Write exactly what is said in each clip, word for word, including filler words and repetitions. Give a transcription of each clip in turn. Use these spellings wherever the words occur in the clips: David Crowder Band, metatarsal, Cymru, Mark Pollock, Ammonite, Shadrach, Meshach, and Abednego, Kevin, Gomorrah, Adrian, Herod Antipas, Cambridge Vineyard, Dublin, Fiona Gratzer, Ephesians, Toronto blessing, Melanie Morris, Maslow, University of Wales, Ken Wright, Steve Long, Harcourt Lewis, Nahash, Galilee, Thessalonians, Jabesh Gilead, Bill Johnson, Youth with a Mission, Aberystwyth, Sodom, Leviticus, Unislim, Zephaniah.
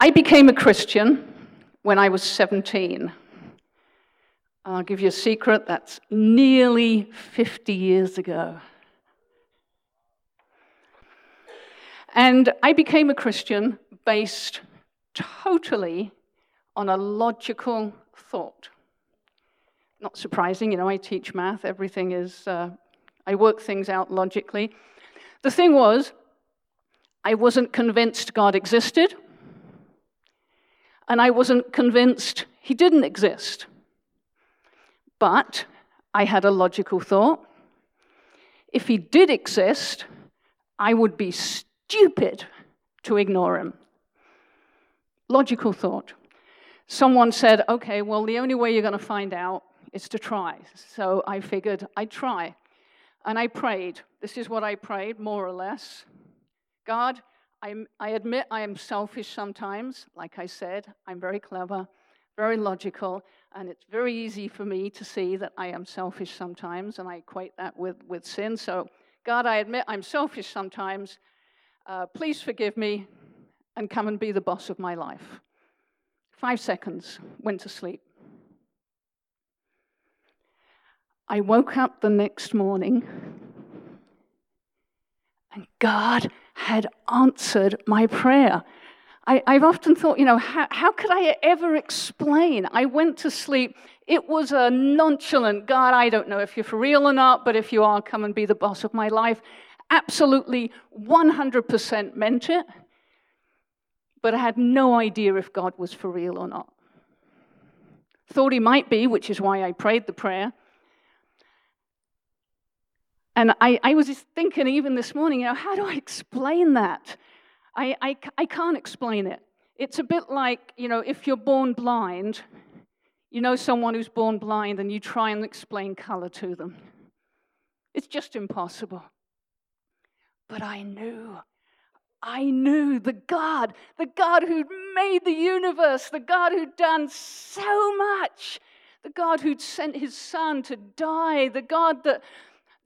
I became a Christian when I was seventeen. I'll give you a secret, that's nearly fifty years ago. And I became a Christian based totally on a logical thought. Not surprising, you know, I teach math, everything is, uh, I work things out logically. The thing was, I wasn't convinced God existed, and I wasn't convinced he didn't exist. But I had a logical thought. If he did exist, I would be stupid to ignore him. Logical thought. Someone said, okay, well, the only way you're going to find out is to try. So I figured I'd try. And I prayed. This is what I prayed, more or less. God, I'm, I admit I am selfish sometimes. Like I said, I'm very clever, very logical, and it's very easy for me to see that I am selfish sometimes, and I equate that with, with sin. So, God, I admit I'm selfish sometimes. Uh, please forgive me and come and be the boss of my life. Five seconds, went to sleep. I woke up the next morning, and God had answered my prayer. I, I've often thought, you know, how, how could I ever explain? I went to sleep. It was a nonchalant, God, I don't know if you're for real or not, but if you are, come and be the boss of my life. Absolutely one hundred percent meant it, but I had no idea if God was for real or not. Thought he might be, which is why I prayed the prayer. And I, I was just thinking even this morning, you know, how do I explain that? I, I, I can't explain it. It's a bit like, you know, if you're born blind, you know someone who's born blind and you try and explain color to them. It's just impossible. But I knew, I knew the God, the God who'd made the universe, the God who'd done so much, the God who'd sent his son to die, the God that...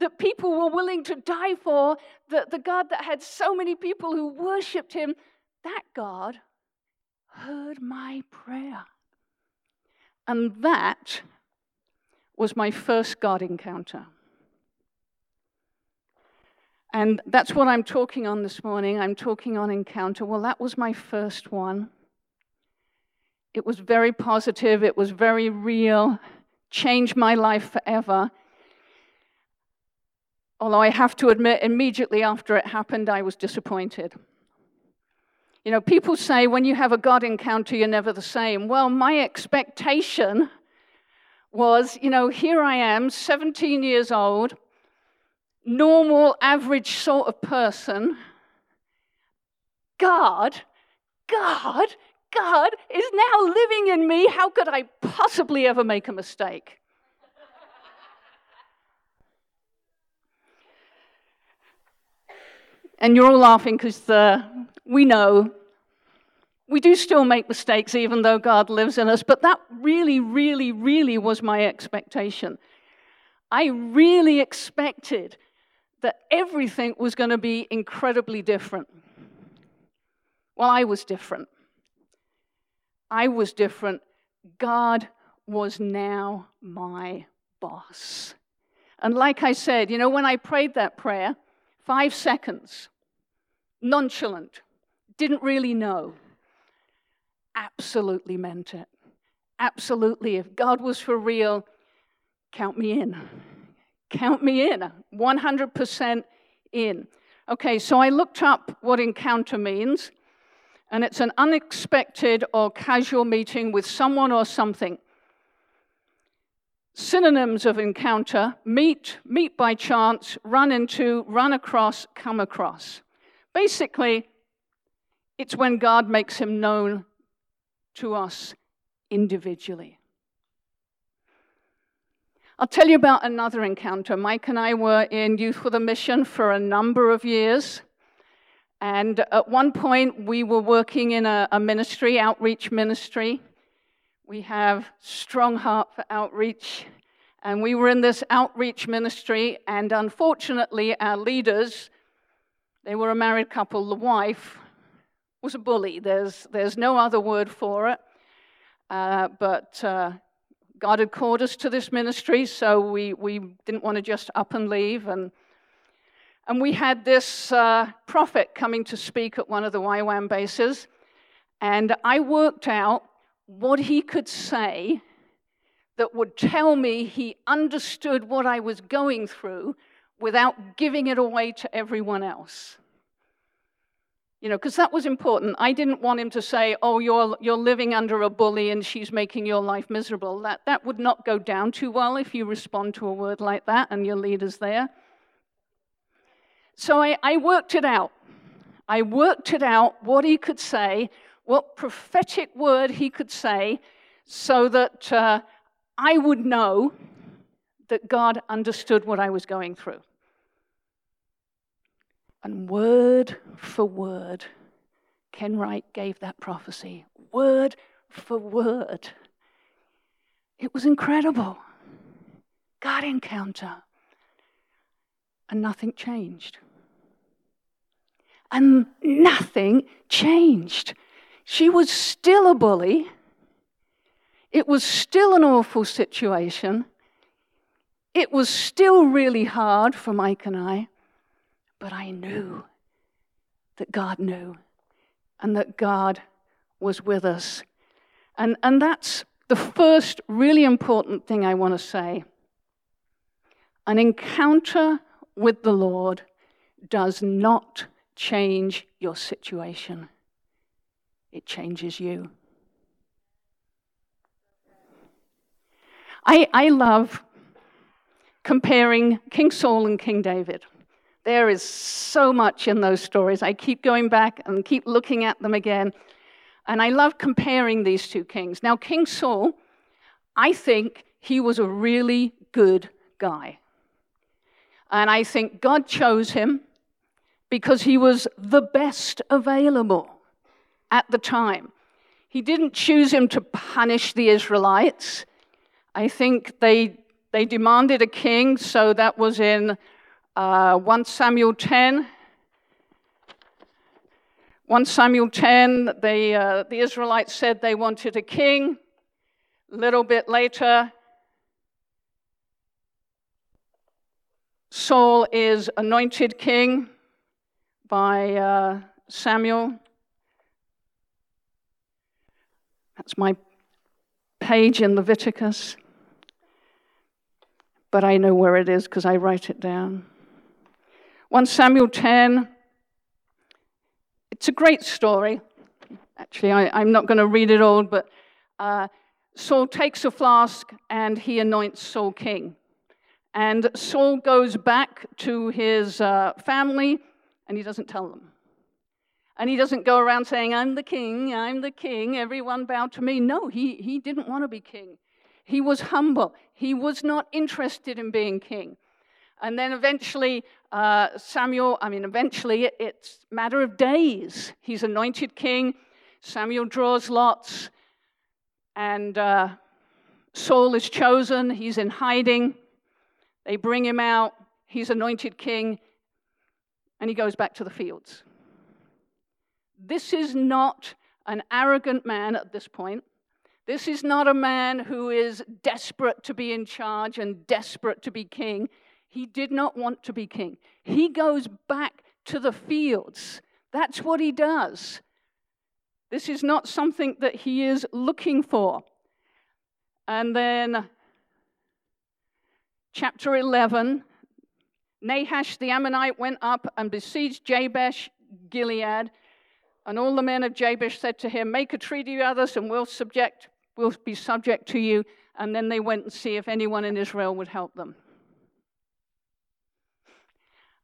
that people were willing to die for, that the God that had so many people who worshipped him, that God heard my prayer. And that was my first God encounter. And that's what I'm talking on this morning. I'm talking on encounter. Well, that was my first one. It was very positive. It was very real. Changed my life forever. Although I have to admit, immediately after it happened, I was disappointed. You know, people say when you have a God encounter, you're never the same. Well, my expectation was, you know, here I am, seventeen years old, normal, average sort of person. God, God, God is now living in me. How could I possibly ever make a mistake? And you're all laughing because uh, we know we do still make mistakes even though God lives in us. But that really, really, really was my expectation. I really expected that everything was going to be incredibly different. Well, I was different. I was different. God was now my boss. And like I said, you know, when I prayed that prayer, five seconds. Nonchalant, didn't really know, absolutely meant it. Absolutely, if God was for real, count me in. Count me in, one hundred percent in. Okay, so I looked up what encounter means, and it's an unexpected or casual meeting with someone or something. Synonyms of encounter, meet, meet by chance, run into, run across, come across. Basically, it's when God makes him known to us individually. I'll tell you about another encounter. Mike and I were in Youth with a Mission for a number of years. And at one point, we were working in a, a ministry, outreach ministry. We have strong heart for outreach. And we were in this outreach ministry. And unfortunately, our leaders... they were a married couple. The wife was a bully. There's, there's no other word for it. Uh, but uh, God had called us to this ministry, so we, we didn't want to just up and leave. And and we had this uh, prophet coming to speak at one of the Y WAM bases. And I worked out what he could say that would tell me he understood what I was going through without giving it away to everyone else. You know, because that was important. I didn't want him to say, oh, you're you're living under a bully and she's making your life miserable. That, that would not go down too well if you respond to a word like that and your leader's there. So I, I worked it out. I worked it out what he could say, what prophetic word he could say, so that uh, I would know that God understood what I was going through. And word for word, Ken Wright gave that prophecy. Word for word. It was incredible. God encounter. And nothing changed. And nothing changed. She was still a bully. It was still an awful situation. It was still really hard for Mike and I, but I knew that God knew and that God was with us. And, and that's the first really important thing I want to say. An encounter with the Lord does not change your situation. It changes you. I, I love comparing King Saul and King David. There is so much in those stories. I keep going back and keep looking at them again. And I love comparing these two kings. Now, King Saul, I think he was a really good guy. And I think God chose him because he was the best available at the time. He didn't choose him to punish the Israelites. I think they they demanded a king, so that was in uh, First Samuel ten. First Samuel ten, they, uh, the Israelites said they wanted a king. A little bit later, Saul is anointed king by uh, Samuel. That's my page in Leviticus. But I know where it is because I write it down. First Samuel ten. It's a great story. Actually, I, I'm not going to read it all, but uh, Saul takes a flask and he anoints Saul king. And Saul goes back to his uh, family, and he doesn't tell them. And he doesn't go around saying, I'm the king, I'm the king, everyone bow to me. No, he, he didn't want to be king. He was humble. He was not interested in being king. And then eventually, uh, Samuel, I mean, eventually, it, it's a matter of days. He's anointed king. Samuel draws lots. And uh, Saul is chosen. He's in hiding. They bring him out, he's anointed king, and he goes back to the fields. This is not an arrogant man at this point. This is not a man who is desperate to be in charge and desperate to be king. He did not want to be king. He goes back to the fields. That's what he does. This is not something that he is looking for. And then chapter eleven, Nahash the Ammonite went up and besieged Jabesh Gilead, and all the men of Jabesh said to him, make a treaty with us, and we'll, subject, we'll be subject to you. And then they went and see if anyone in Israel would help them.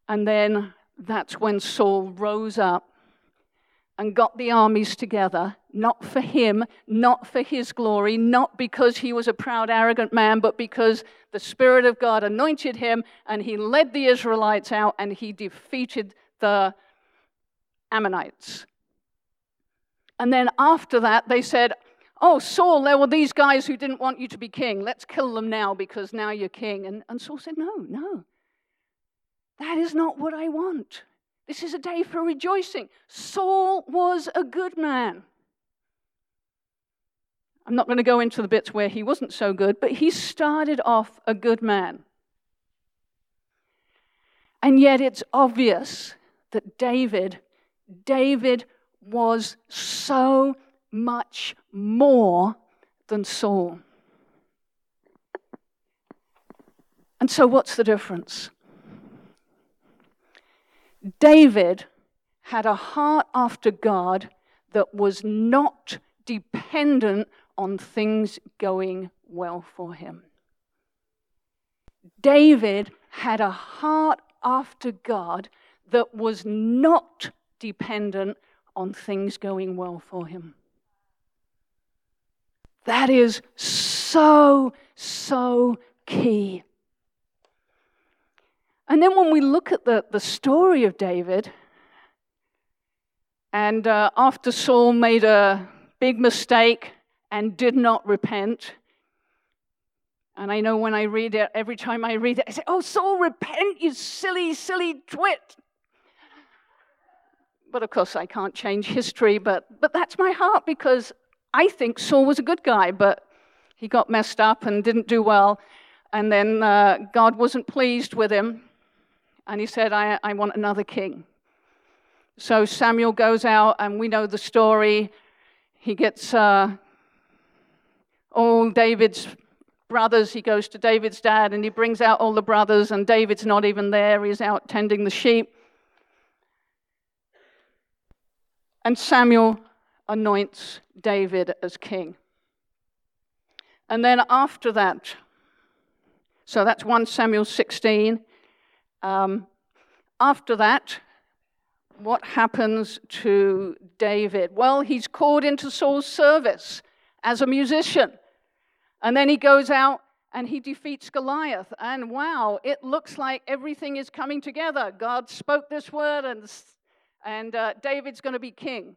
And then that's when Saul rose up and got the armies together, not for him, not for his glory, not because he was a proud, arrogant man, but because the Spirit of God anointed him, and he led the Israelites out, and he defeated the Ammonites. And then after that, they said, oh, Saul, there were these guys who didn't want you to be king. Let's kill them now, because now you're king. And, and Saul said, no, no, that is not what I want. This is a day for rejoicing. Saul was a good man. I'm not going to go into the bits where he wasn't so good, but he started off a good man. And yet it's obvious that David, David was so much more than Saul. And so what's the difference? David had a heart after God that was not dependent on things going well for him. David had a heart after God that was not dependent on things going well for him. That is so, so key. And then when we look at the, the story of David, and uh, after Saul made a big mistake and did not repent, and I know when I read it, every time I read it, I say, oh, Saul, repent, you silly, silly twit. But of course, I can't change history, but, but that's my heart, because I think Saul was a good guy, but he got messed up and didn't do well, and then uh, God wasn't pleased with him. And he said, I, I want another king. So Samuel goes out, and we know the story. He gets uh, all David's brothers. He goes to David's dad, and he brings out all the brothers, and David's not even there. He's out tending the sheep. And Samuel anoints David as king. And then after that, so that's First Samuel sixteen, Um, after that, what happens to David? Well, he's called into Saul's service as a musician. And then he goes out and he defeats Goliath. And wow, it looks like everything is coming together. God spoke this word, and, and uh, David's going to be king.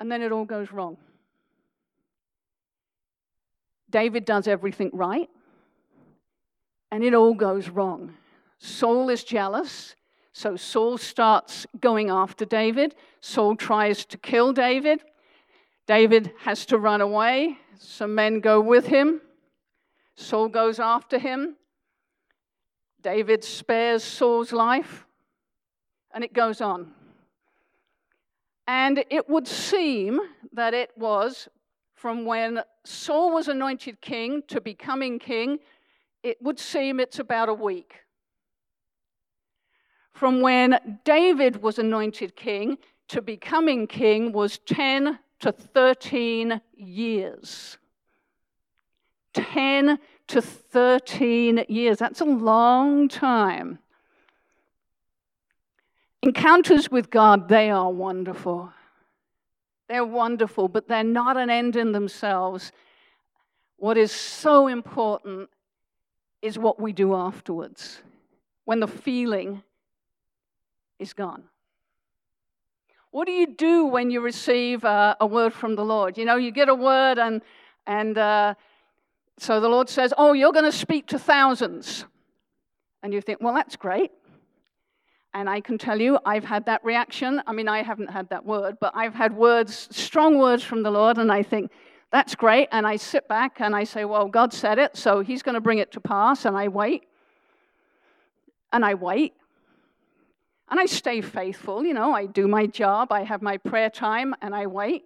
And then it all goes wrong. David does everything right. And it all goes wrong. Saul is jealous, so Saul starts going after David. Saul tries to kill David. David has to run away. Some men go with him. Saul goes after him. David spares Saul's life, and it goes on. And it would seem that it was from when Saul was anointed king to becoming king, it would seem it's about a week. From when David was anointed king to becoming king was ten to thirteen years. ten to thirteen years. That's a long time. Encounters with God, they are wonderful. They're wonderful, but they're not an end in themselves. What is so important is what we do afterwards, when the feeling is gone. What do you do when you receive uh, a word from the Lord? You know, you get a word, and and uh, so the Lord says, oh, you're going to speak to thousands. And you think, well, that's great. And I can tell you, I've had that reaction. I mean, I haven't had that word, but I've had words, strong words from the Lord, and I think, that's great, and I sit back and I say, well, God said it, so he's going to bring it to pass, and I wait, and I wait, and I stay faithful, you know, I do my job, I have my prayer time, and I wait,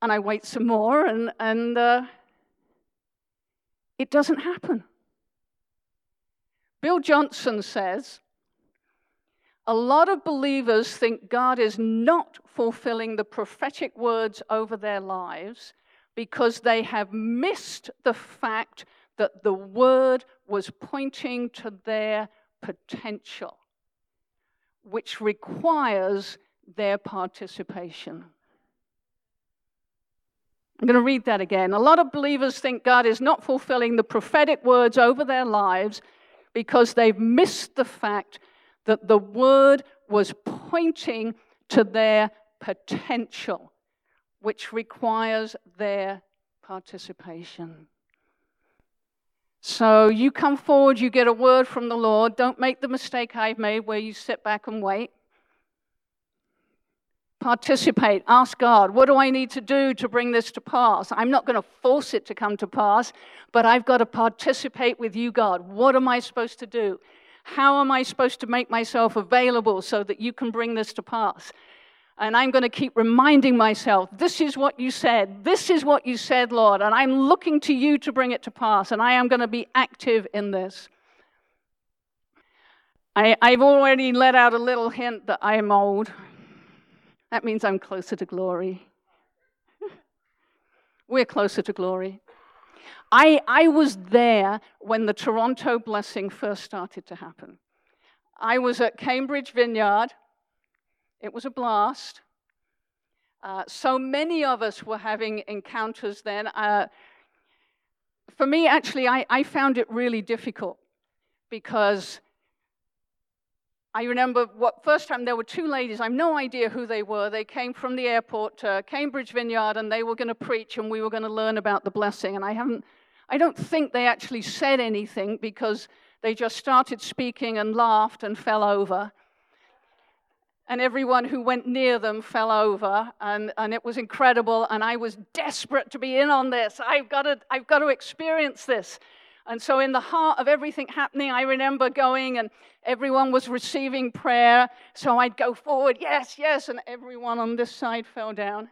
and I wait some more, and, and uh, it doesn't happen. Bill Johnson says, a lot of believers think God is not fulfilling the prophetic words over their lives because they have missed the fact that the word was pointing to their potential, which requires their participation. I'm going to read that again. A lot of believers think God is not fulfilling the prophetic words over their lives because they've missed the fact that the word was pointing to their potential, which requires their participation. So you come forward, you get a word from the Lord. Don't make the mistake I've made where you sit back and wait. Participate. Ask God, what do I need to do to bring this to pass? I'm not going to force it to come to pass, but I've got to participate with you, God. What am I supposed to do? How am I supposed to make myself available so that you can bring this to pass? And I'm going to keep reminding myself, this is what you said. This is what you said, Lord. And I'm looking to you to bring it to pass. And I am going to be active in this. I, I've already let out a little hint that I am old. That means I'm closer to glory. We're closer to glory. I, I was there when the Toronto blessing first started to happen. I was at Cambridge Vineyard. It was a blast. Uh, so many of us were having encounters then. Uh, for me, actually, I, I found it really difficult because I remember what first time there were two ladies. I have no idea who they were. They came from the airport to Cambridge Vineyard, and they were going to preach, and we were going to learn about the blessing. And I haven't, I don't think they actually said anything because they just started speaking and laughed and fell over. And everyone who went near them fell over, and, and it was incredible, and I was desperate to be in on this. I've got to, I've got to experience this. And so in the heart of everything happening, I remember going, and everyone was receiving prayer, so I'd go forward, yes, yes, and everyone on this side fell down,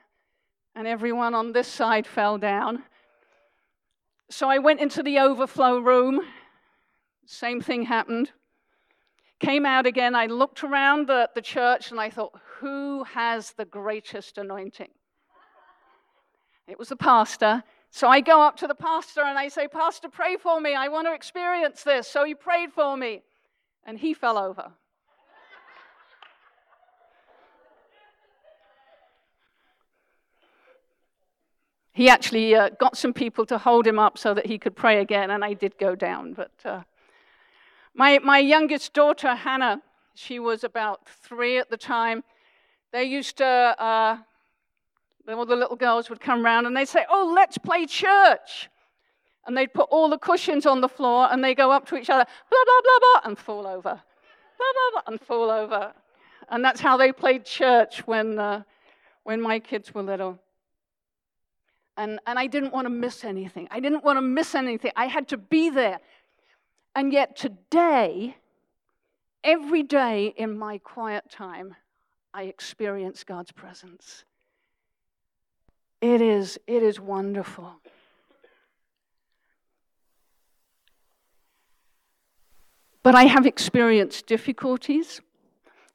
and everyone on this side fell down. So I went into the overflow room, same thing happened. Came out again, I looked around the, the church, and I thought, who has the greatest anointing? It was the pastor. So I go up to the pastor, and I say, Pastor, pray for me. I want to experience this. So he prayed for me, and he fell over. He actually uh, got some people to hold him up so that he could pray again, and I did go down, but... Uh, My my youngest daughter, Hannah, she was about three at the time. They used to, uh, all the little girls would come around and they'd say, oh, let's play church. And they'd put all the cushions on the floor and they go up to each other, blah, blah, blah, blah, and fall over. Blah, blah, blah, and fall over. And that's how they played church when uh, when my kids were little. And And I didn't want to miss anything. I didn't want to miss anything. I had to be there. And yet today, every day in my quiet time, I experience God's presence. It is, it is wonderful. But I have experienced difficulties,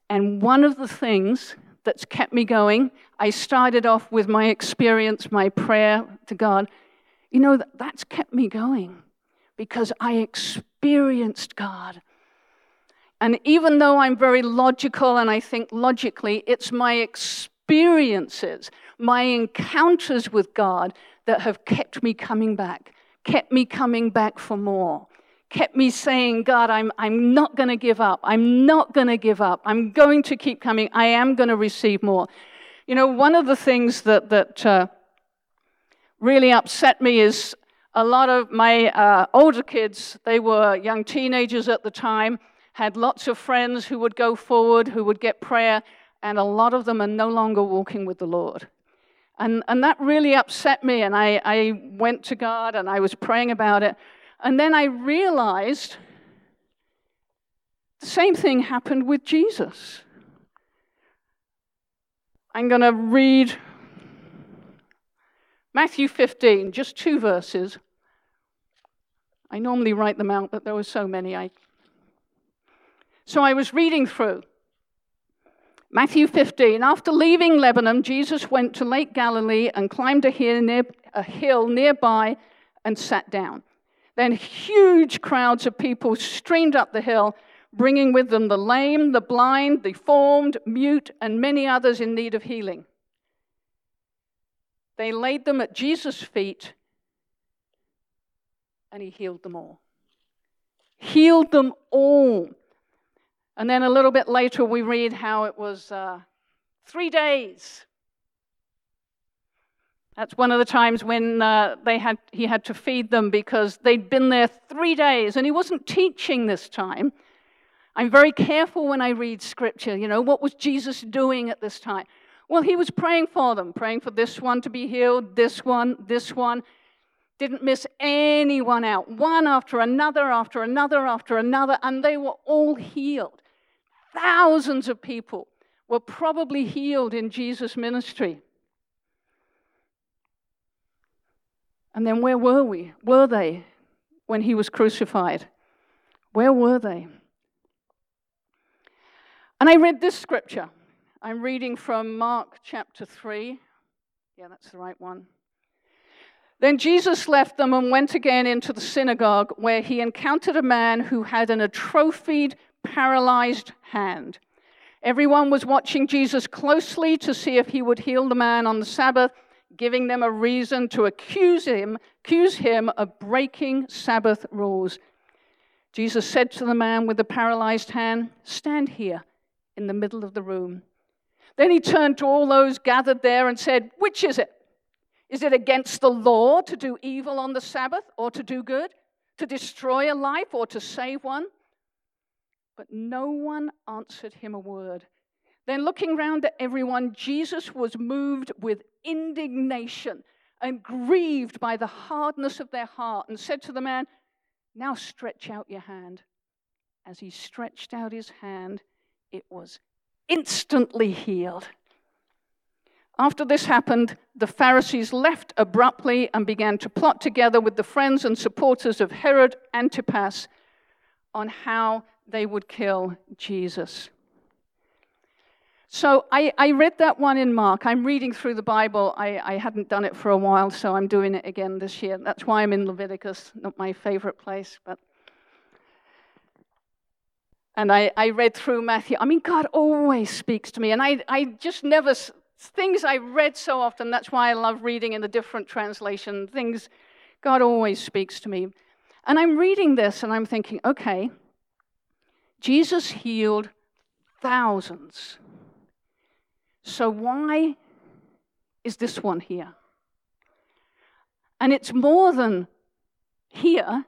and one of the things that's kept me going, I started off with my experience, my prayer to God. You know, that's kept me going. Because I experienced God. And even though I'm very logical and I think logically, it's my experiences, my encounters with God that have kept me coming back, kept me coming back for more, kept me saying, God, I'm, I'm not going to give up. I'm not going to give up. I'm going to keep coming. I am going to receive more. You know, one of the things that, that uh, really upset me is a lot of my uh, older kids, they were young teenagers at the time, had lots of friends who would go forward, who would get prayer, and a lot of them are no longer walking with the Lord. And and that really upset me, and I, I went to God, and I was praying about it. And then I realized the same thing happened with Jesus. I'm going to read Matthew fifteen, just two verses. I normally write them out, but there were so many. I... So I was reading through. Matthew fifteen, after leaving Lebanon, Jesus went to Lake Galilee and climbed a hill, near, a hill nearby and sat down. Then huge crowds of people streamed up the hill, bringing with them the lame, the blind, the deformed, mute, and many others in need of healing. They laid them at Jesus' feet, and he healed them all. Healed them all. And then a little bit later, we read how it was uh, three days. That's one of the times when uh, they had he had to feed them because they'd been there three days and he wasn't teaching this time. I'm very careful when I read scripture, you know, what was Jesus doing at this time? Well, he was praying for them, praying for this one to be healed, this one, this one. Didn't miss anyone out, one after another, after another, after another, and they were all healed. Thousands of people were probably healed in Jesus' ministry. And then where were we? Were they when he was crucified? Where were they? And I read this scripture. I'm reading from Mark chapter three. Yeah, that's the right one. Then Jesus left them and went again into the synagogue where he encountered a man who had an atrophied, paralyzed hand. Everyone was watching Jesus closely to see if he would heal the man on the Sabbath, giving them a reason to accuse him, accuse him of breaking Sabbath rules. Jesus said to the man with the paralyzed hand, "Stand here in the middle of the room." Then he turned to all those gathered there and said, "Which is it? Is it against the law to do evil on the Sabbath or to do good, to destroy a life or to save one?" But no one answered him a word. Then looking round at everyone, Jesus was moved with indignation and grieved by the hardness of their heart and said to the man, "Now stretch out your hand." As he stretched out his hand, it was instantly healed. After this happened, the Pharisees left abruptly and began to plot together with the friends and supporters of Herod Antipas on how they would kill Jesus. So I, I read that one in Mark. I'm reading through the Bible. I, I hadn't done it for a while, so I'm doing it again this year. That's why I'm in Leviticus, not my favorite place, but. And I, I read through Matthew. I mean, God always speaks to me, and I, I just never... Things I read so often, that's why I love reading in the different translation. Things, God always speaks to me. And I'm reading this and I'm thinking, okay, Jesus healed thousands. So why is this one here? And it's more than here.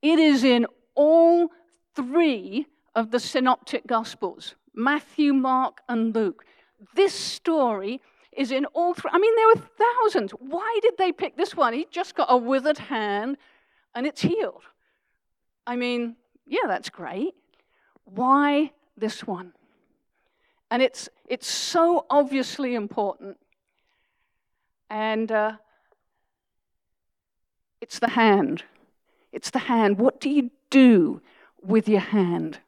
It is in all three of the synoptic gospels, Matthew, Mark, and Luke. This story is in all three. I mean, there were thousands. Why did they pick this one? He just got a withered hand and it's healed. I mean, yeah, that's great. Why this one? And it's it's so obviously important. And uh, it's the hand. It's the hand. What do you do with your hand?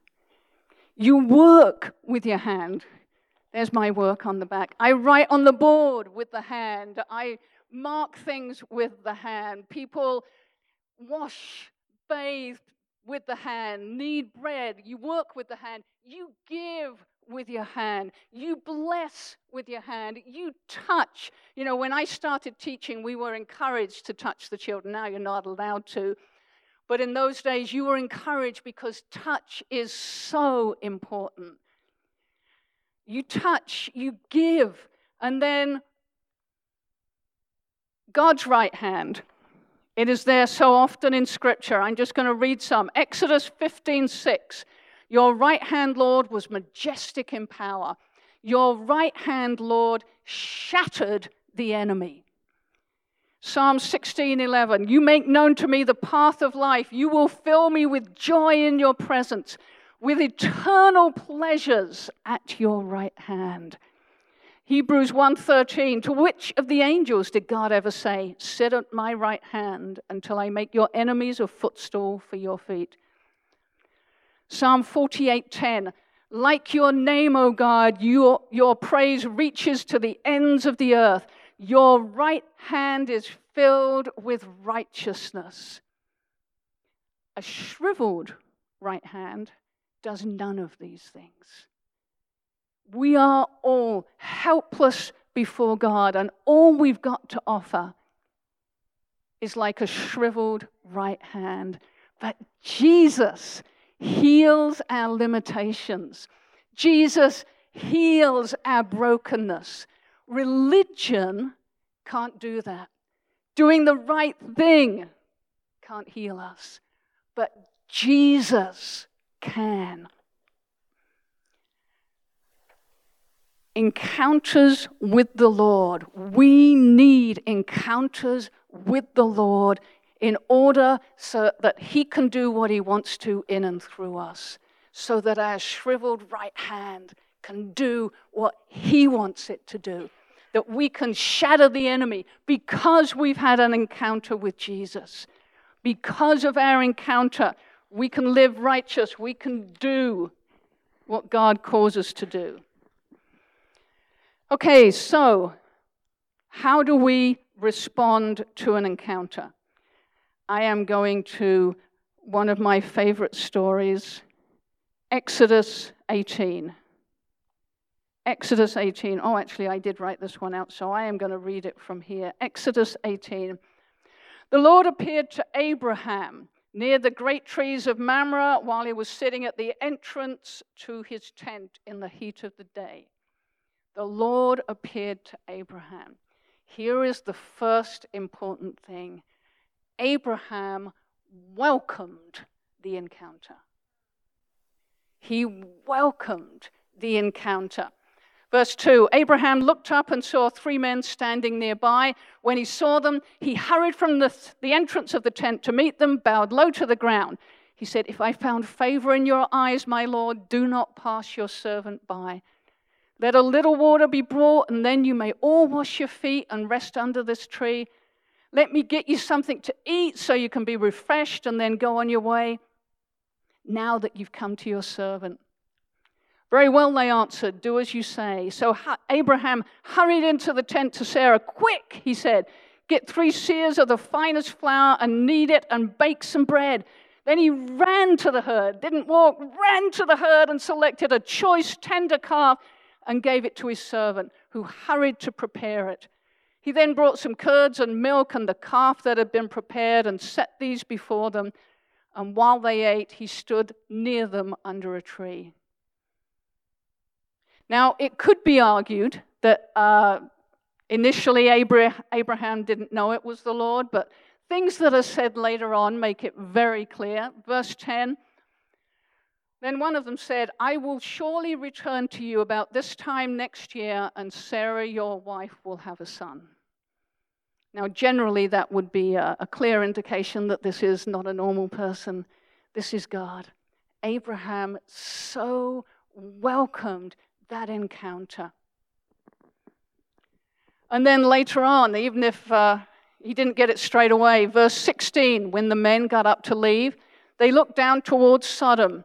You work with your hand. There's my work on the back. I write on the board with the hand. I mark things with the hand. People wash, bathe with the hand, knead bread. You work with the hand. You give with your hand. You bless with your hand. You touch. You know, when I started teaching, we were encouraged to touch the children. Now you're not allowed to. But in those days, you were encouraged because touch is so important. You touch, you give, and then God's right hand. It is there so often in Scripture. I'm just going to read some. Exodus fifteen six. Your right hand, Lord, was majestic in power. Your right hand, Lord, shattered the enemy. Psalm sixteen eleven. You make known to me the path of life. You will fill me with joy in your presence, with eternal pleasures at your right hand. Hebrews one thirteen, to which of the angels did God ever say, "Sit at my right hand until I make your enemies a footstool for your feet"? Psalm forty-eight ten, like your name, O God, your, your praise reaches to the ends of the earth. Your right hand is filled with righteousness. A shriveled right hand does none of these things. We are all helpless before God, and all we've got to offer is like a shriveled right hand. But Jesus heals our limitations. Jesus heals our brokenness. Religion can't do that. Doing the right thing can't heal us, but Jesus can. Encounters with the Lord. We need encounters with the Lord in order so that he can do what he wants to in and through us, so that our shriveled right hand can do what he wants it to do, that we can shatter the enemy because we've had an encounter with Jesus. Because of our encounter, we can live righteous. We can do what God calls us to do. Okay, so how do we respond to an encounter? I am going to one of my favorite stories, Exodus eighteen. Exodus eighteen. Oh, actually, I did write this one out, so I am going to read it from here. Exodus eighteen. The Lord appeared to Abraham near the great trees of Mamre while he was sitting at the entrance to his tent in the heat of the day. The Lord appeared to Abraham. Here is the first important thing. Abraham welcomed the encounter. He welcomed the encounter. Verse two, Abraham looked up and saw three men standing nearby. When he saw them, he hurried from the, th- the entrance of the tent to meet them, bowed low to the ground. He said, "If I found favor in your eyes, my Lord, do not pass your servant by. Let a little water be brought, and then you may all wash your feet and rest under this tree. Let me get you something to eat so you can be refreshed and then go on your way, now that you've come to your servant." "Very well," they answered, "do as you say." So Abraham hurried into the tent to Sarah. "Quick," he said, "get three seers of the finest flour and knead it and bake some bread." Then he ran to the herd, didn't walk, ran to the herd and selected a choice, tender calf and gave it to his servant, who hurried to prepare it. He then brought some curds and milk and the calf that had been prepared and set these before them. And while they ate, he stood near them under a tree. Now, it could be argued that uh, initially Abraham didn't know it was the Lord, but things that are said later on make it very clear. Verse ten, then one of them said, "I will surely return to you about this time next year, and Sarah, your wife, will have a son." Now, generally, that would be a, a clear indication that this is not a normal person. This is God. Abraham so welcomed that encounter. And then later on, even if uh, he didn't get it straight away, verse sixteen, when the men got up to leave, they looked down towards Sodom,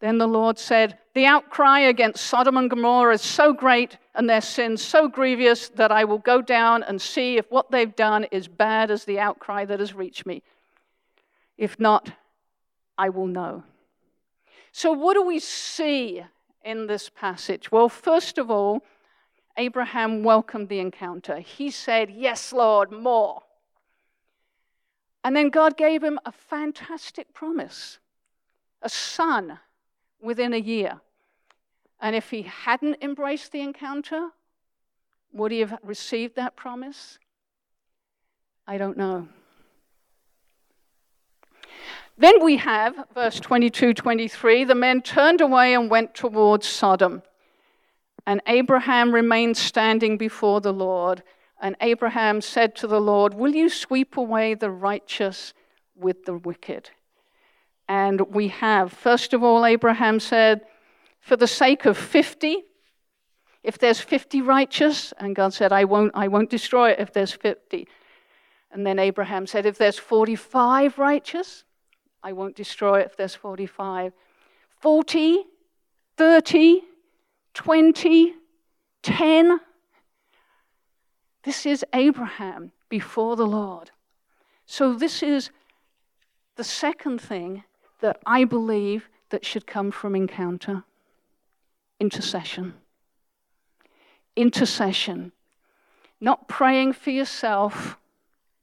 Then the Lord said, "The outcry against Sodom and Gomorrah is so great and their sins so grievous that I will go down and see if what they've done is bad as the outcry that has reached me. If not, I will know." So what do we see in this passage? Well, first of all, Abraham welcomed the encounter. He said, "Yes, Lord, more." And then God gave him a fantastic promise, a son within a year. And if he hadn't embraced the encounter, would he have received that promise? I don't know. Then we have, verse twenty-two, twenty-three, the men turned away and went towards Sodom. And Abraham remained standing before the Lord. And Abraham said to the Lord, "Will you sweep away the righteous with the wicked?" And we have, first of all, Abraham said, "For the sake of fifty, if there's fifty righteous," and God said, I won't, I won't destroy it if there's fifty. And then Abraham said, "If there's forty-five righteous, I won't destroy it if there's forty-five. forty, thirty, twenty, ten. This is Abraham. before the Lord. So this is the second thing that I believe that should come from encounter. Intercession. Intercession. Not praying for yourself,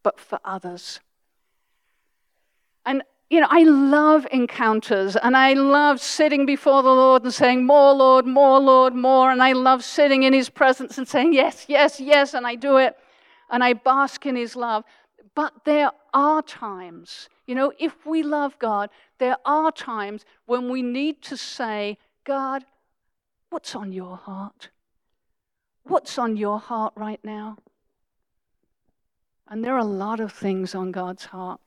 but for others. And, you know, I love encounters, and I love sitting before the Lord and saying, more, Lord, more, Lord, more. And I love sitting in his presence and saying, yes, yes, yes, and I do it. And I bask in his love. But there are times, you know, if we love God, there are times when we need to say, God, what's on your heart? What's on your heart right now? And there are a lot of things on God's heart.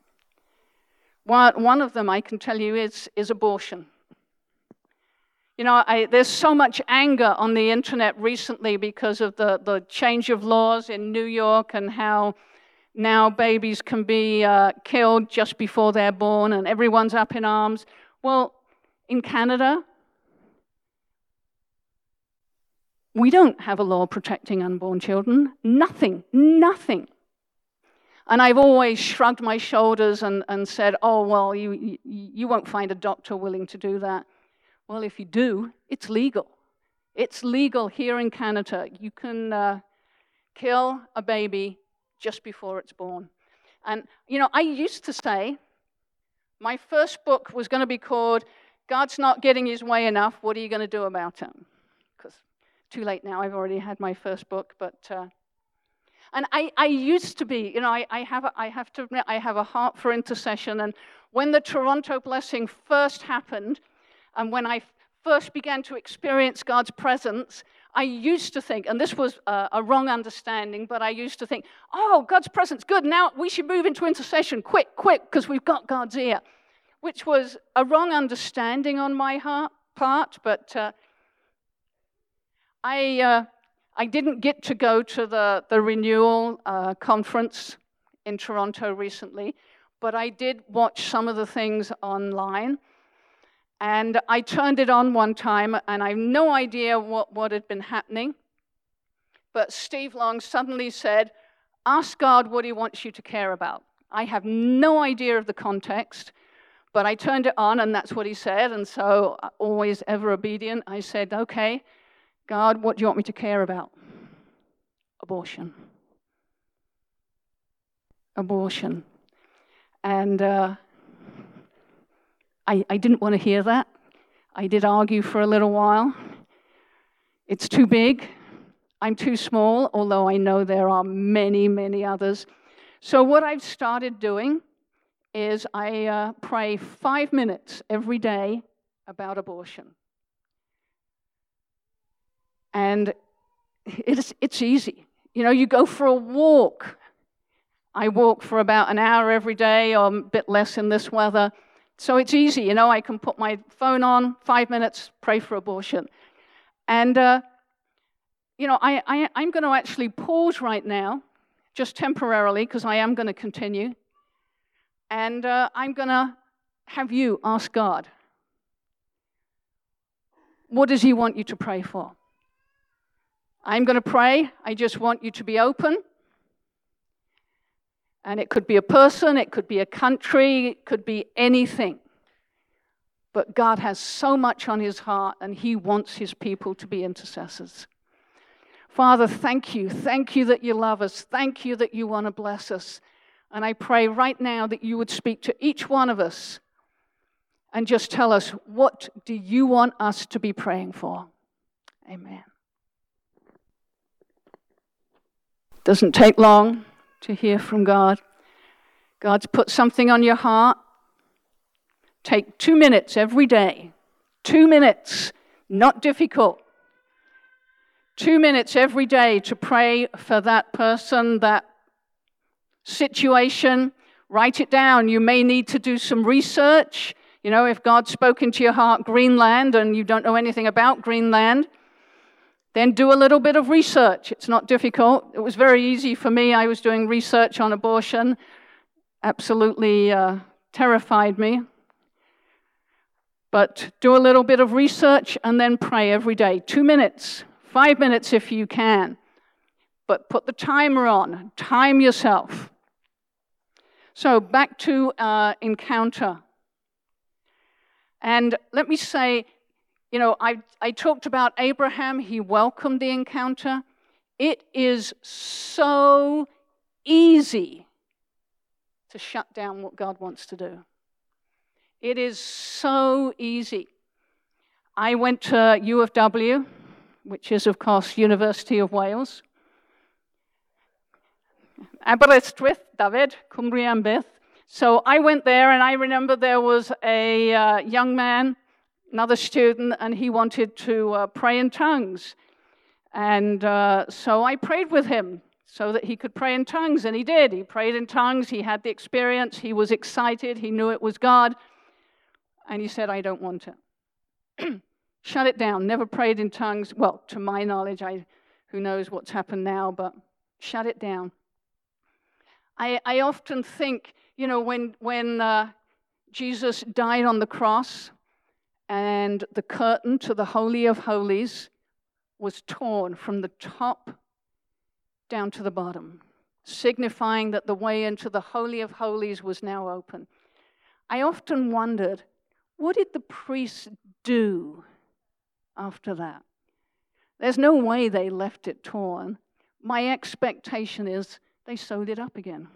One of them, I can tell you, is, is abortion. You know, I, there's so much anger on the internet recently because of the, the change of laws in New York and how now babies can be uh, killed just before they're born and everyone's up in arms. Well, in Canada, we don't have a law protecting unborn children. Nothing, nothing. And I've always shrugged my shoulders and, and said, oh, well, you you won't find a doctor willing to do that. Well, if you do, it's legal. It's legal here in Canada. You can uh, kill a baby just before it's born. And, you know, I used to say my first book was going to be called God's Not Getting His Way Enough, What Are You Going to Do About It? Because too late now, I've already had my first book, but... Uh, And I, I used to be, you know, I, I have a, I have to admit, I have a heart for intercession. And when the Toronto blessing first happened, and when I first began to experience God's presence, I used to think, and this was a, a wrong understanding, but I used to think, oh, God's presence, good, now we should move into intercession, quick, quick, because we've got God's ear, which was a wrong understanding on my heart, part, but uh, I... Uh, I didn't get to go to the, the renewal uh, conference in Toronto recently, but I did watch some of the things online. And I turned it on one time, and I have no idea what, what had been happening. But Steve Long suddenly said, ask God what he wants you to care about. I have no idea of the context, but I turned it on, and that's what he said. And so, always ever obedient, I said, okay, God, what do you want me to care about? Abortion. Abortion. And uh, I, I didn't want to hear that. I did argue for a little while. It's too big. I'm too small, although I know there are many, many others. So what I've started doing is I uh, pray five minutes every day about abortion. And it's it's easy. You know, you go for a walk. I walk for about an hour every day, or a bit less in this weather. So it's easy. You know, I can put my phone on, five minutes, pray for abortion. And, uh, you know, I, I, I'm going to actually pause right now, just temporarily, because I am going to continue. And uh, I'm going to have you ask God, what does he want you to pray for? I'm going to pray. I just want you to be open. And it could be a person, it could be a country, it could be anything. But God has so much on his heart, and he wants his people to be intercessors. Father, thank you. Thank you that you love us. Thank you that you want to bless us. And I pray right now that you would speak to each one of us and just tell us, what do you want us to be praying for? Amen. Doesn't take long to hear from God. God's put something on your heart. Take two minutes every day. Two minutes, not difficult. Two minutes every day to pray for that person, that situation. Write it down. You may need to do some research. You know, if God's spoken to your heart, Greenland, and you don't know anything about Greenland, then do a little bit of research. It's not difficult. It was very easy for me. I was doing research on abortion. Absolutely uh, terrified me. But do a little bit of research and then pray every day. Two minutes, five minutes if you can. but put the timer on. Time yourself. So back to uh, encounter. And let me say, you know, I, I talked about Abraham. He welcomed the encounter. It is so easy to shut down what God wants to do. It is so easy. I went to U of W, which is, of course, University of Wales. Aberystwyth, David, Cymru and Beth. So I went there, and I remember there was a uh, young man, another student, and he wanted to uh, pray in tongues. And uh, so I prayed with him so that he could pray in tongues, and he did. He prayed in tongues. He had the experience. He was excited. He knew it was God. And he said, I don't want it. Shut it down. Never prayed in tongues. Well, to my knowledge, I who knows what's happened now, but shut it down. I, I often think, you know, when, when uh, Jesus died on the cross, and the curtain to the Holy of Holies was torn from the top down to the bottom, signifying that the way into the Holy of Holies was now open. I often wondered, what did the priests do after that? There's no way they left it torn. My expectation is they sewed it up again.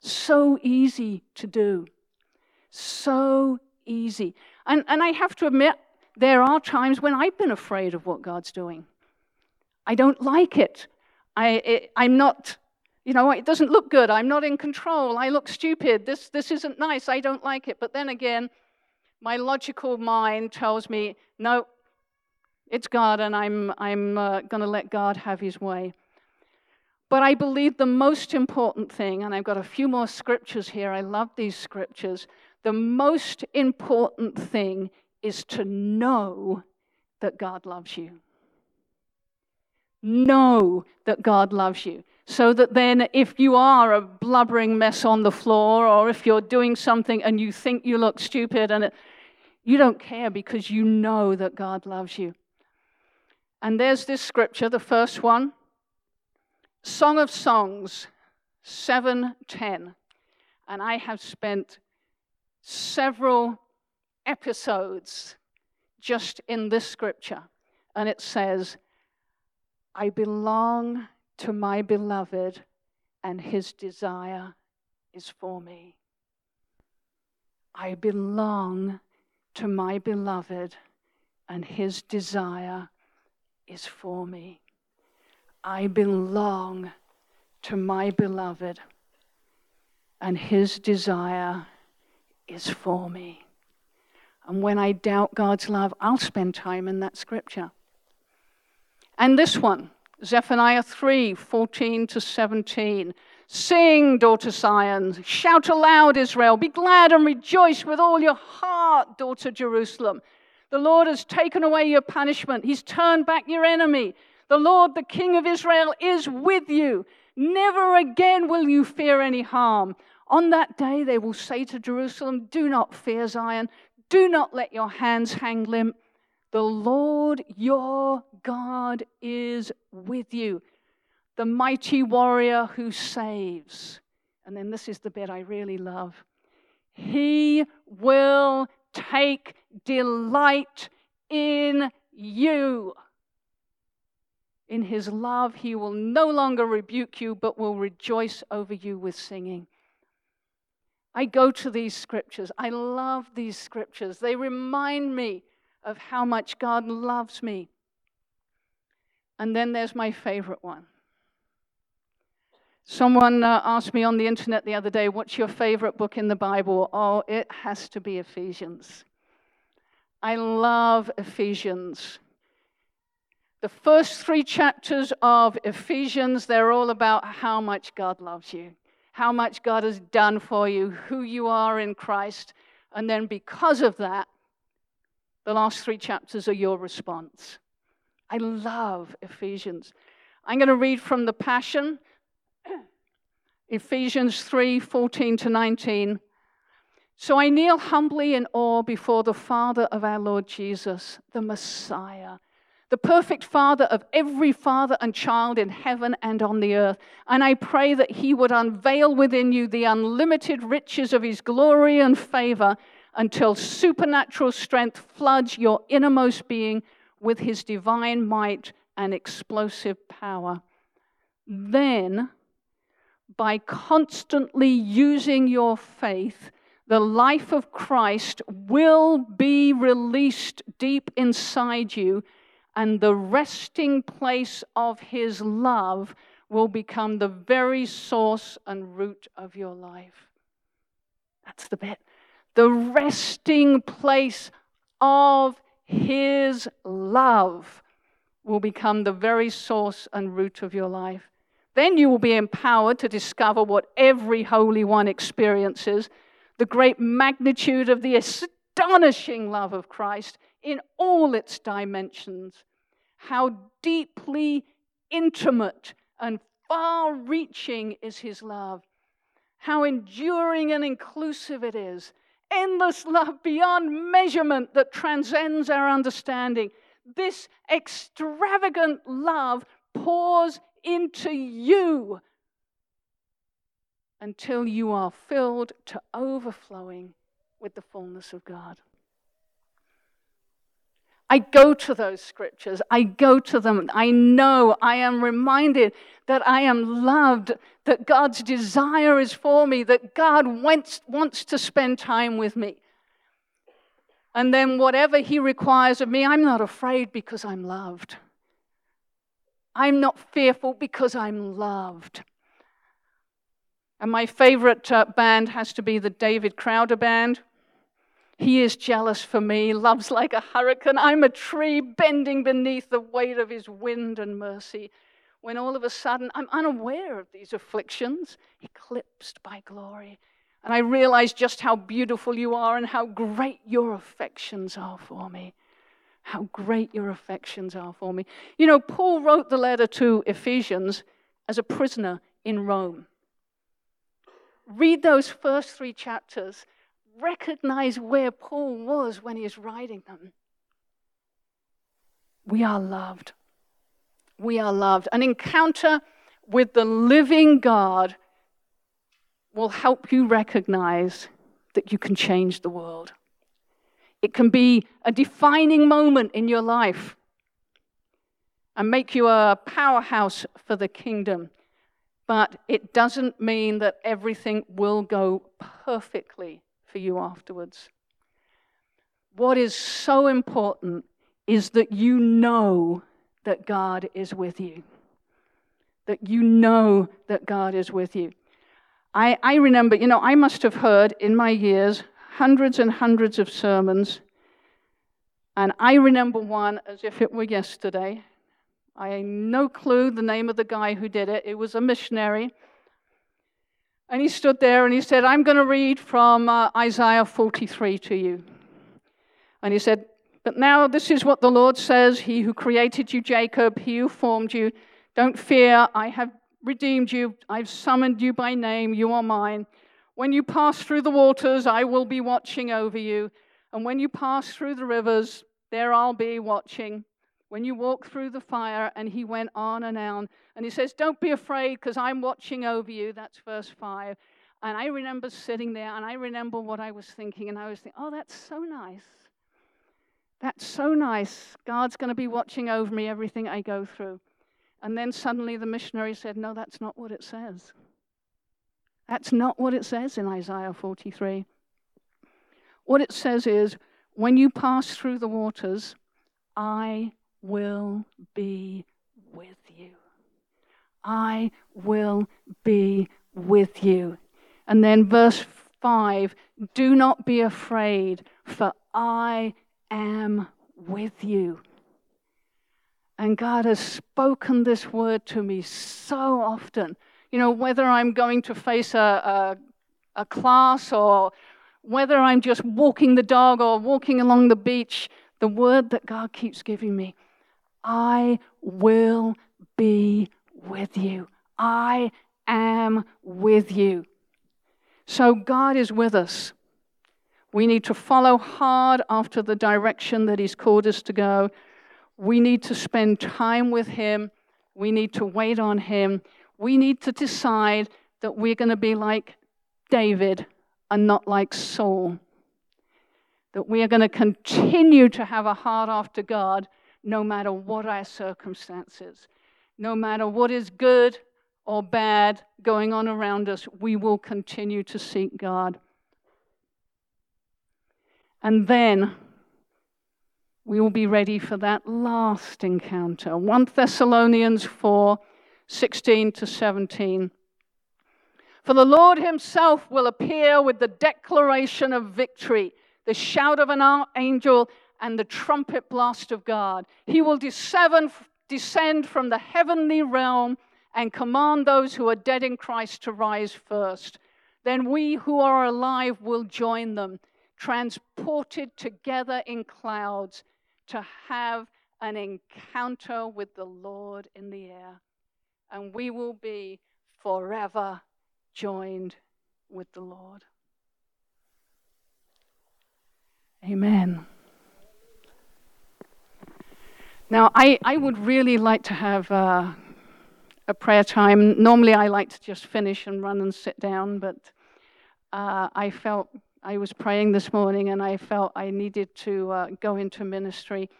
So easy to do. So easy. And and I have to admit, there are times when I've been afraid of what God's doing. I don't like it. I, it. I'm not, you know, it doesn't look good. I'm not in control. I look stupid. This this isn't nice. I don't like it. But then again, my logical mind tells me, no, it's God, and I'm, I'm uh, going to let God have his way. But I believe the most important thing, and I've got a few more scriptures here. I love these scriptures. The most important thing is to know that God loves you. Know that God loves you. So that then if you are a blubbering mess on the floor, or if you're doing something and you think you look stupid, and it, you don't care, because you know that God loves you. And there's this scripture, the first one. Song of Songs, seven ten. And I have spent several episodes just in this scripture, and it says, I belong to my beloved, and his desire is for me. I belong to my beloved, and his desire is for me. I belong to my beloved, and his desire is for me. And when I doubt God's love, I'll spend time in that scripture. And this one, Zephaniah three, fourteen to seventeen. Sing, daughter Zion. Shout aloud, Israel. Be glad and rejoice with all your heart, daughter Jerusalem. The Lord has taken away your punishment. He's turned back your enemy. The Lord, the King of Israel, is with you. Never again will you fear any harm. On that day, they will say to Jerusalem, do not fear, Zion. Do not let your hands hang limp. The Lord your God is with you, the mighty warrior who saves. And then this is the bit I really love. He will take delight in you. In his love, he will no longer rebuke you, but will rejoice over you with singing. I go to these scriptures. I love these scriptures. They remind me of how much God loves me. And then there's my favorite one. Someone uh, asked me on the internet the other day, what's your favorite book in the Bible? Oh, it has to be Ephesians. I love Ephesians. The first three chapters of Ephesians, they're all about how much God loves you, how much God has done for you, who you are in Christ. And then because of that, the last three chapters are your response. I love Ephesians. I'm going to read from the Passion, Ephesians three, fourteen to nineteen. So I kneel humbly in awe before the Father of our Lord Jesus, the Messiah, the perfect father of every father and child in heaven and on the earth. And I pray that he would unveil within you the unlimited riches of his glory and favor until supernatural strength floods your innermost being with his divine might and explosive power. Then, by constantly using your faith, the life of Christ will be released deep inside you, and the resting place of his love will become the very source and root of your life. That's the bit. The resting place of his love will become the very source and root of your life. Then you will be empowered to discover what every Holy One experiences, the great magnitude of the astonishing love of Christ in all its dimensions, how deeply intimate and far-reaching is his love, how enduring and inclusive it is, endless love beyond measurement that transcends our understanding. This extravagant love pours into you until you are filled to overflowing with the fullness of God. I go to those scriptures. I go to them. I know. I am reminded that I am loved, that God's desire is for me, that God wants, wants to spend time with me. And then whatever he requires of me, I'm not afraid because I'm loved. I'm not fearful because I'm loved. And my favorite uh, band has to be the David Crowder Band. He is jealous for me, loves like a hurricane. I'm a tree bending beneath the weight of his wind and mercy. When all of a sudden I'm unaware of these afflictions, eclipsed by glory. And I realize just how beautiful you are and how great your affections are for me. How great your affections are for me. You know, Paul wrote the letter to Ephesians as a prisoner in Rome. Read those first three chapters. Recognize where Paul was when he is writing them. We are loved. We are loved. An encounter with the living God will help you recognize that you can change the world. It can be a defining moment in your life and make you a powerhouse for the kingdom. But it doesn't mean that everything will go perfectly for you afterwards. What is so important is that you know that God is with you. That you know that God is with you. I, I remember, you know, I must have heard in my years hundreds and hundreds of sermons, and I remember one as if it were yesterday. I had no clue the name of the guy who did it. It was a missionary. And he stood there and he said, I'm going to read from uh, Isaiah forty-three to you. And he said, but now this is what the Lord says, he who created you, Jacob, he who formed you. Don't fear, I have redeemed you. I've summoned you by name. You are mine. When you pass through the waters, I will be watching over you. And when you pass through the rivers, there I'll be watching. When you walk through the fire, and he went on and on. And he says, don't be afraid, because I'm watching over you. That's verse five. And I remember sitting there, and I remember what I was thinking. And I was thinking, oh, that's so nice. That's so nice. God's going to be watching over me everything I go through. And then suddenly the missionary said, no, that's not what it says. That's not what it says in Isaiah forty-three. What it says is, when you pass through the waters, I will be with you. I will be with you. And then verse five, do not be afraid, for I am with you. And God has spoken this word to me so often. You know, whether I'm going to face a, a, a class or whether I'm just walking the dog or walking along the beach, the word that God keeps giving me, I will be with you. I am with you. So God is with us. We need to follow hard after the direction that he's called us to go. We need to spend time with him. We need to wait on him. We need to decide that we're going to be like David and not like Saul. That we are going to continue to have a heart after God no matter what our circumstances. No matter what is good or bad going on around us, we will continue to seek God. And then we will be ready for that last encounter. First Thessalonians four, sixteen to seventeen. For the Lord himself will appear with the declaration of victory, the shout of an archangel, and the trumpet blast of God. He will descend from the heavenly realm and command those who are dead in Christ to rise first. Then we who are alive will join them, transported together in clouds to have an encounter with the Lord in the air. And we will be forever joined with the Lord. Amen. Now, I, I would really like to have uh, a prayer time. Normally, I like to just finish and run and sit down, but uh, I felt I was praying this morning, and I felt I needed to uh, go into ministry.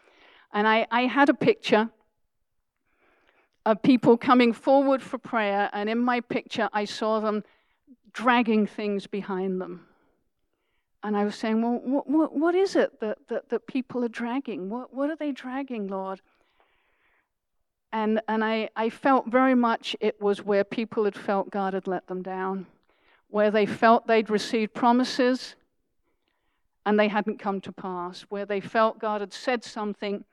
And I, I had a picture of people coming forward for prayer, and in my picture, I saw them dragging things behind them. And I was saying, well, what, what, what is it that, that, that people are dragging? What, what are they dragging, Lord? And and I, I felt very much it was where people had felt God had let them down, where they felt they'd received promises and they hadn't come to pass, where they felt God had said something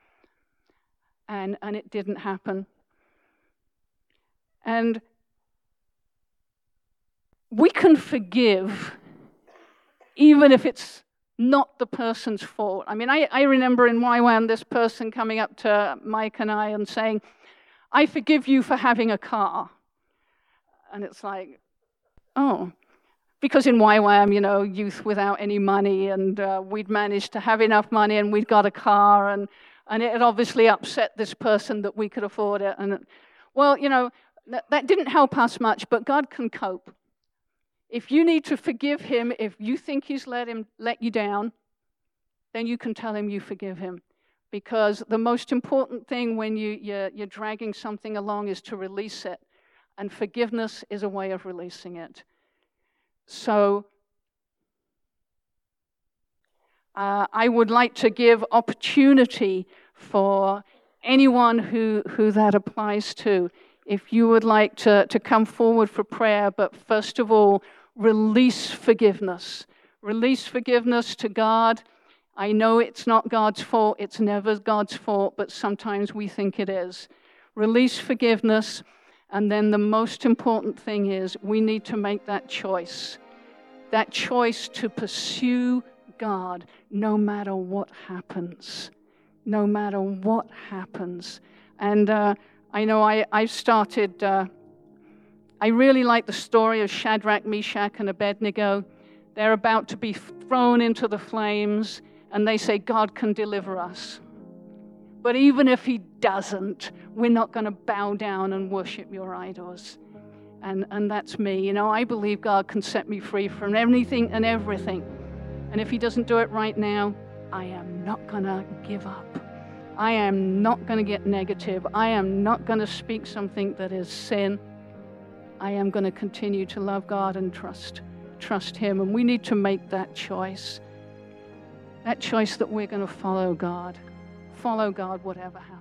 and, and it didn't happen. And we can forgive even if it's not the person's fault. I mean, I, I remember in Y WAM this person coming up to Mike and I and saying, I forgive you for having a car. And it's like, oh. Because in Y WAM, you know, youth without any money, and uh, we'd managed to have enough money and we'd got a car, and, and it had obviously upset this person that we could afford it. And well, you know, that, that didn't help us much, but God can cope. If you need to forgive him, if you think he's let him let you down, then you can tell him you forgive him. Because the most important thing when you, you're, you're dragging something along is to release it. And forgiveness is a way of releasing it. So uh, I would like to give opportunity for anyone who, who that applies to. If you would like to, to come forward for prayer, but first of all, release forgiveness. Release forgiveness to God. I know it's not God's fault. It's never God's fault, but sometimes we think it is. Release forgiveness, and then the most important thing is we need to make that choice. That choice to pursue God no matter what happens. No matter what happens. And uh, I know I, I started, uh, I really like the story of Shadrach, Meshach, and Abednego. They're about to be thrown into the flames, and they say, God can deliver us. But even if he doesn't, we're not going to bow down and worship your idols. And, and that's me. You know, I believe God can set me free from anything and everything. And if he doesn't do it right now, I am not going to give up. I am not going to get negative. I am not going to speak something that is sin. I am going to continue to love God and trust, trust him. And we need to make that choice, that choice that we're going to follow God, follow God whatever happens.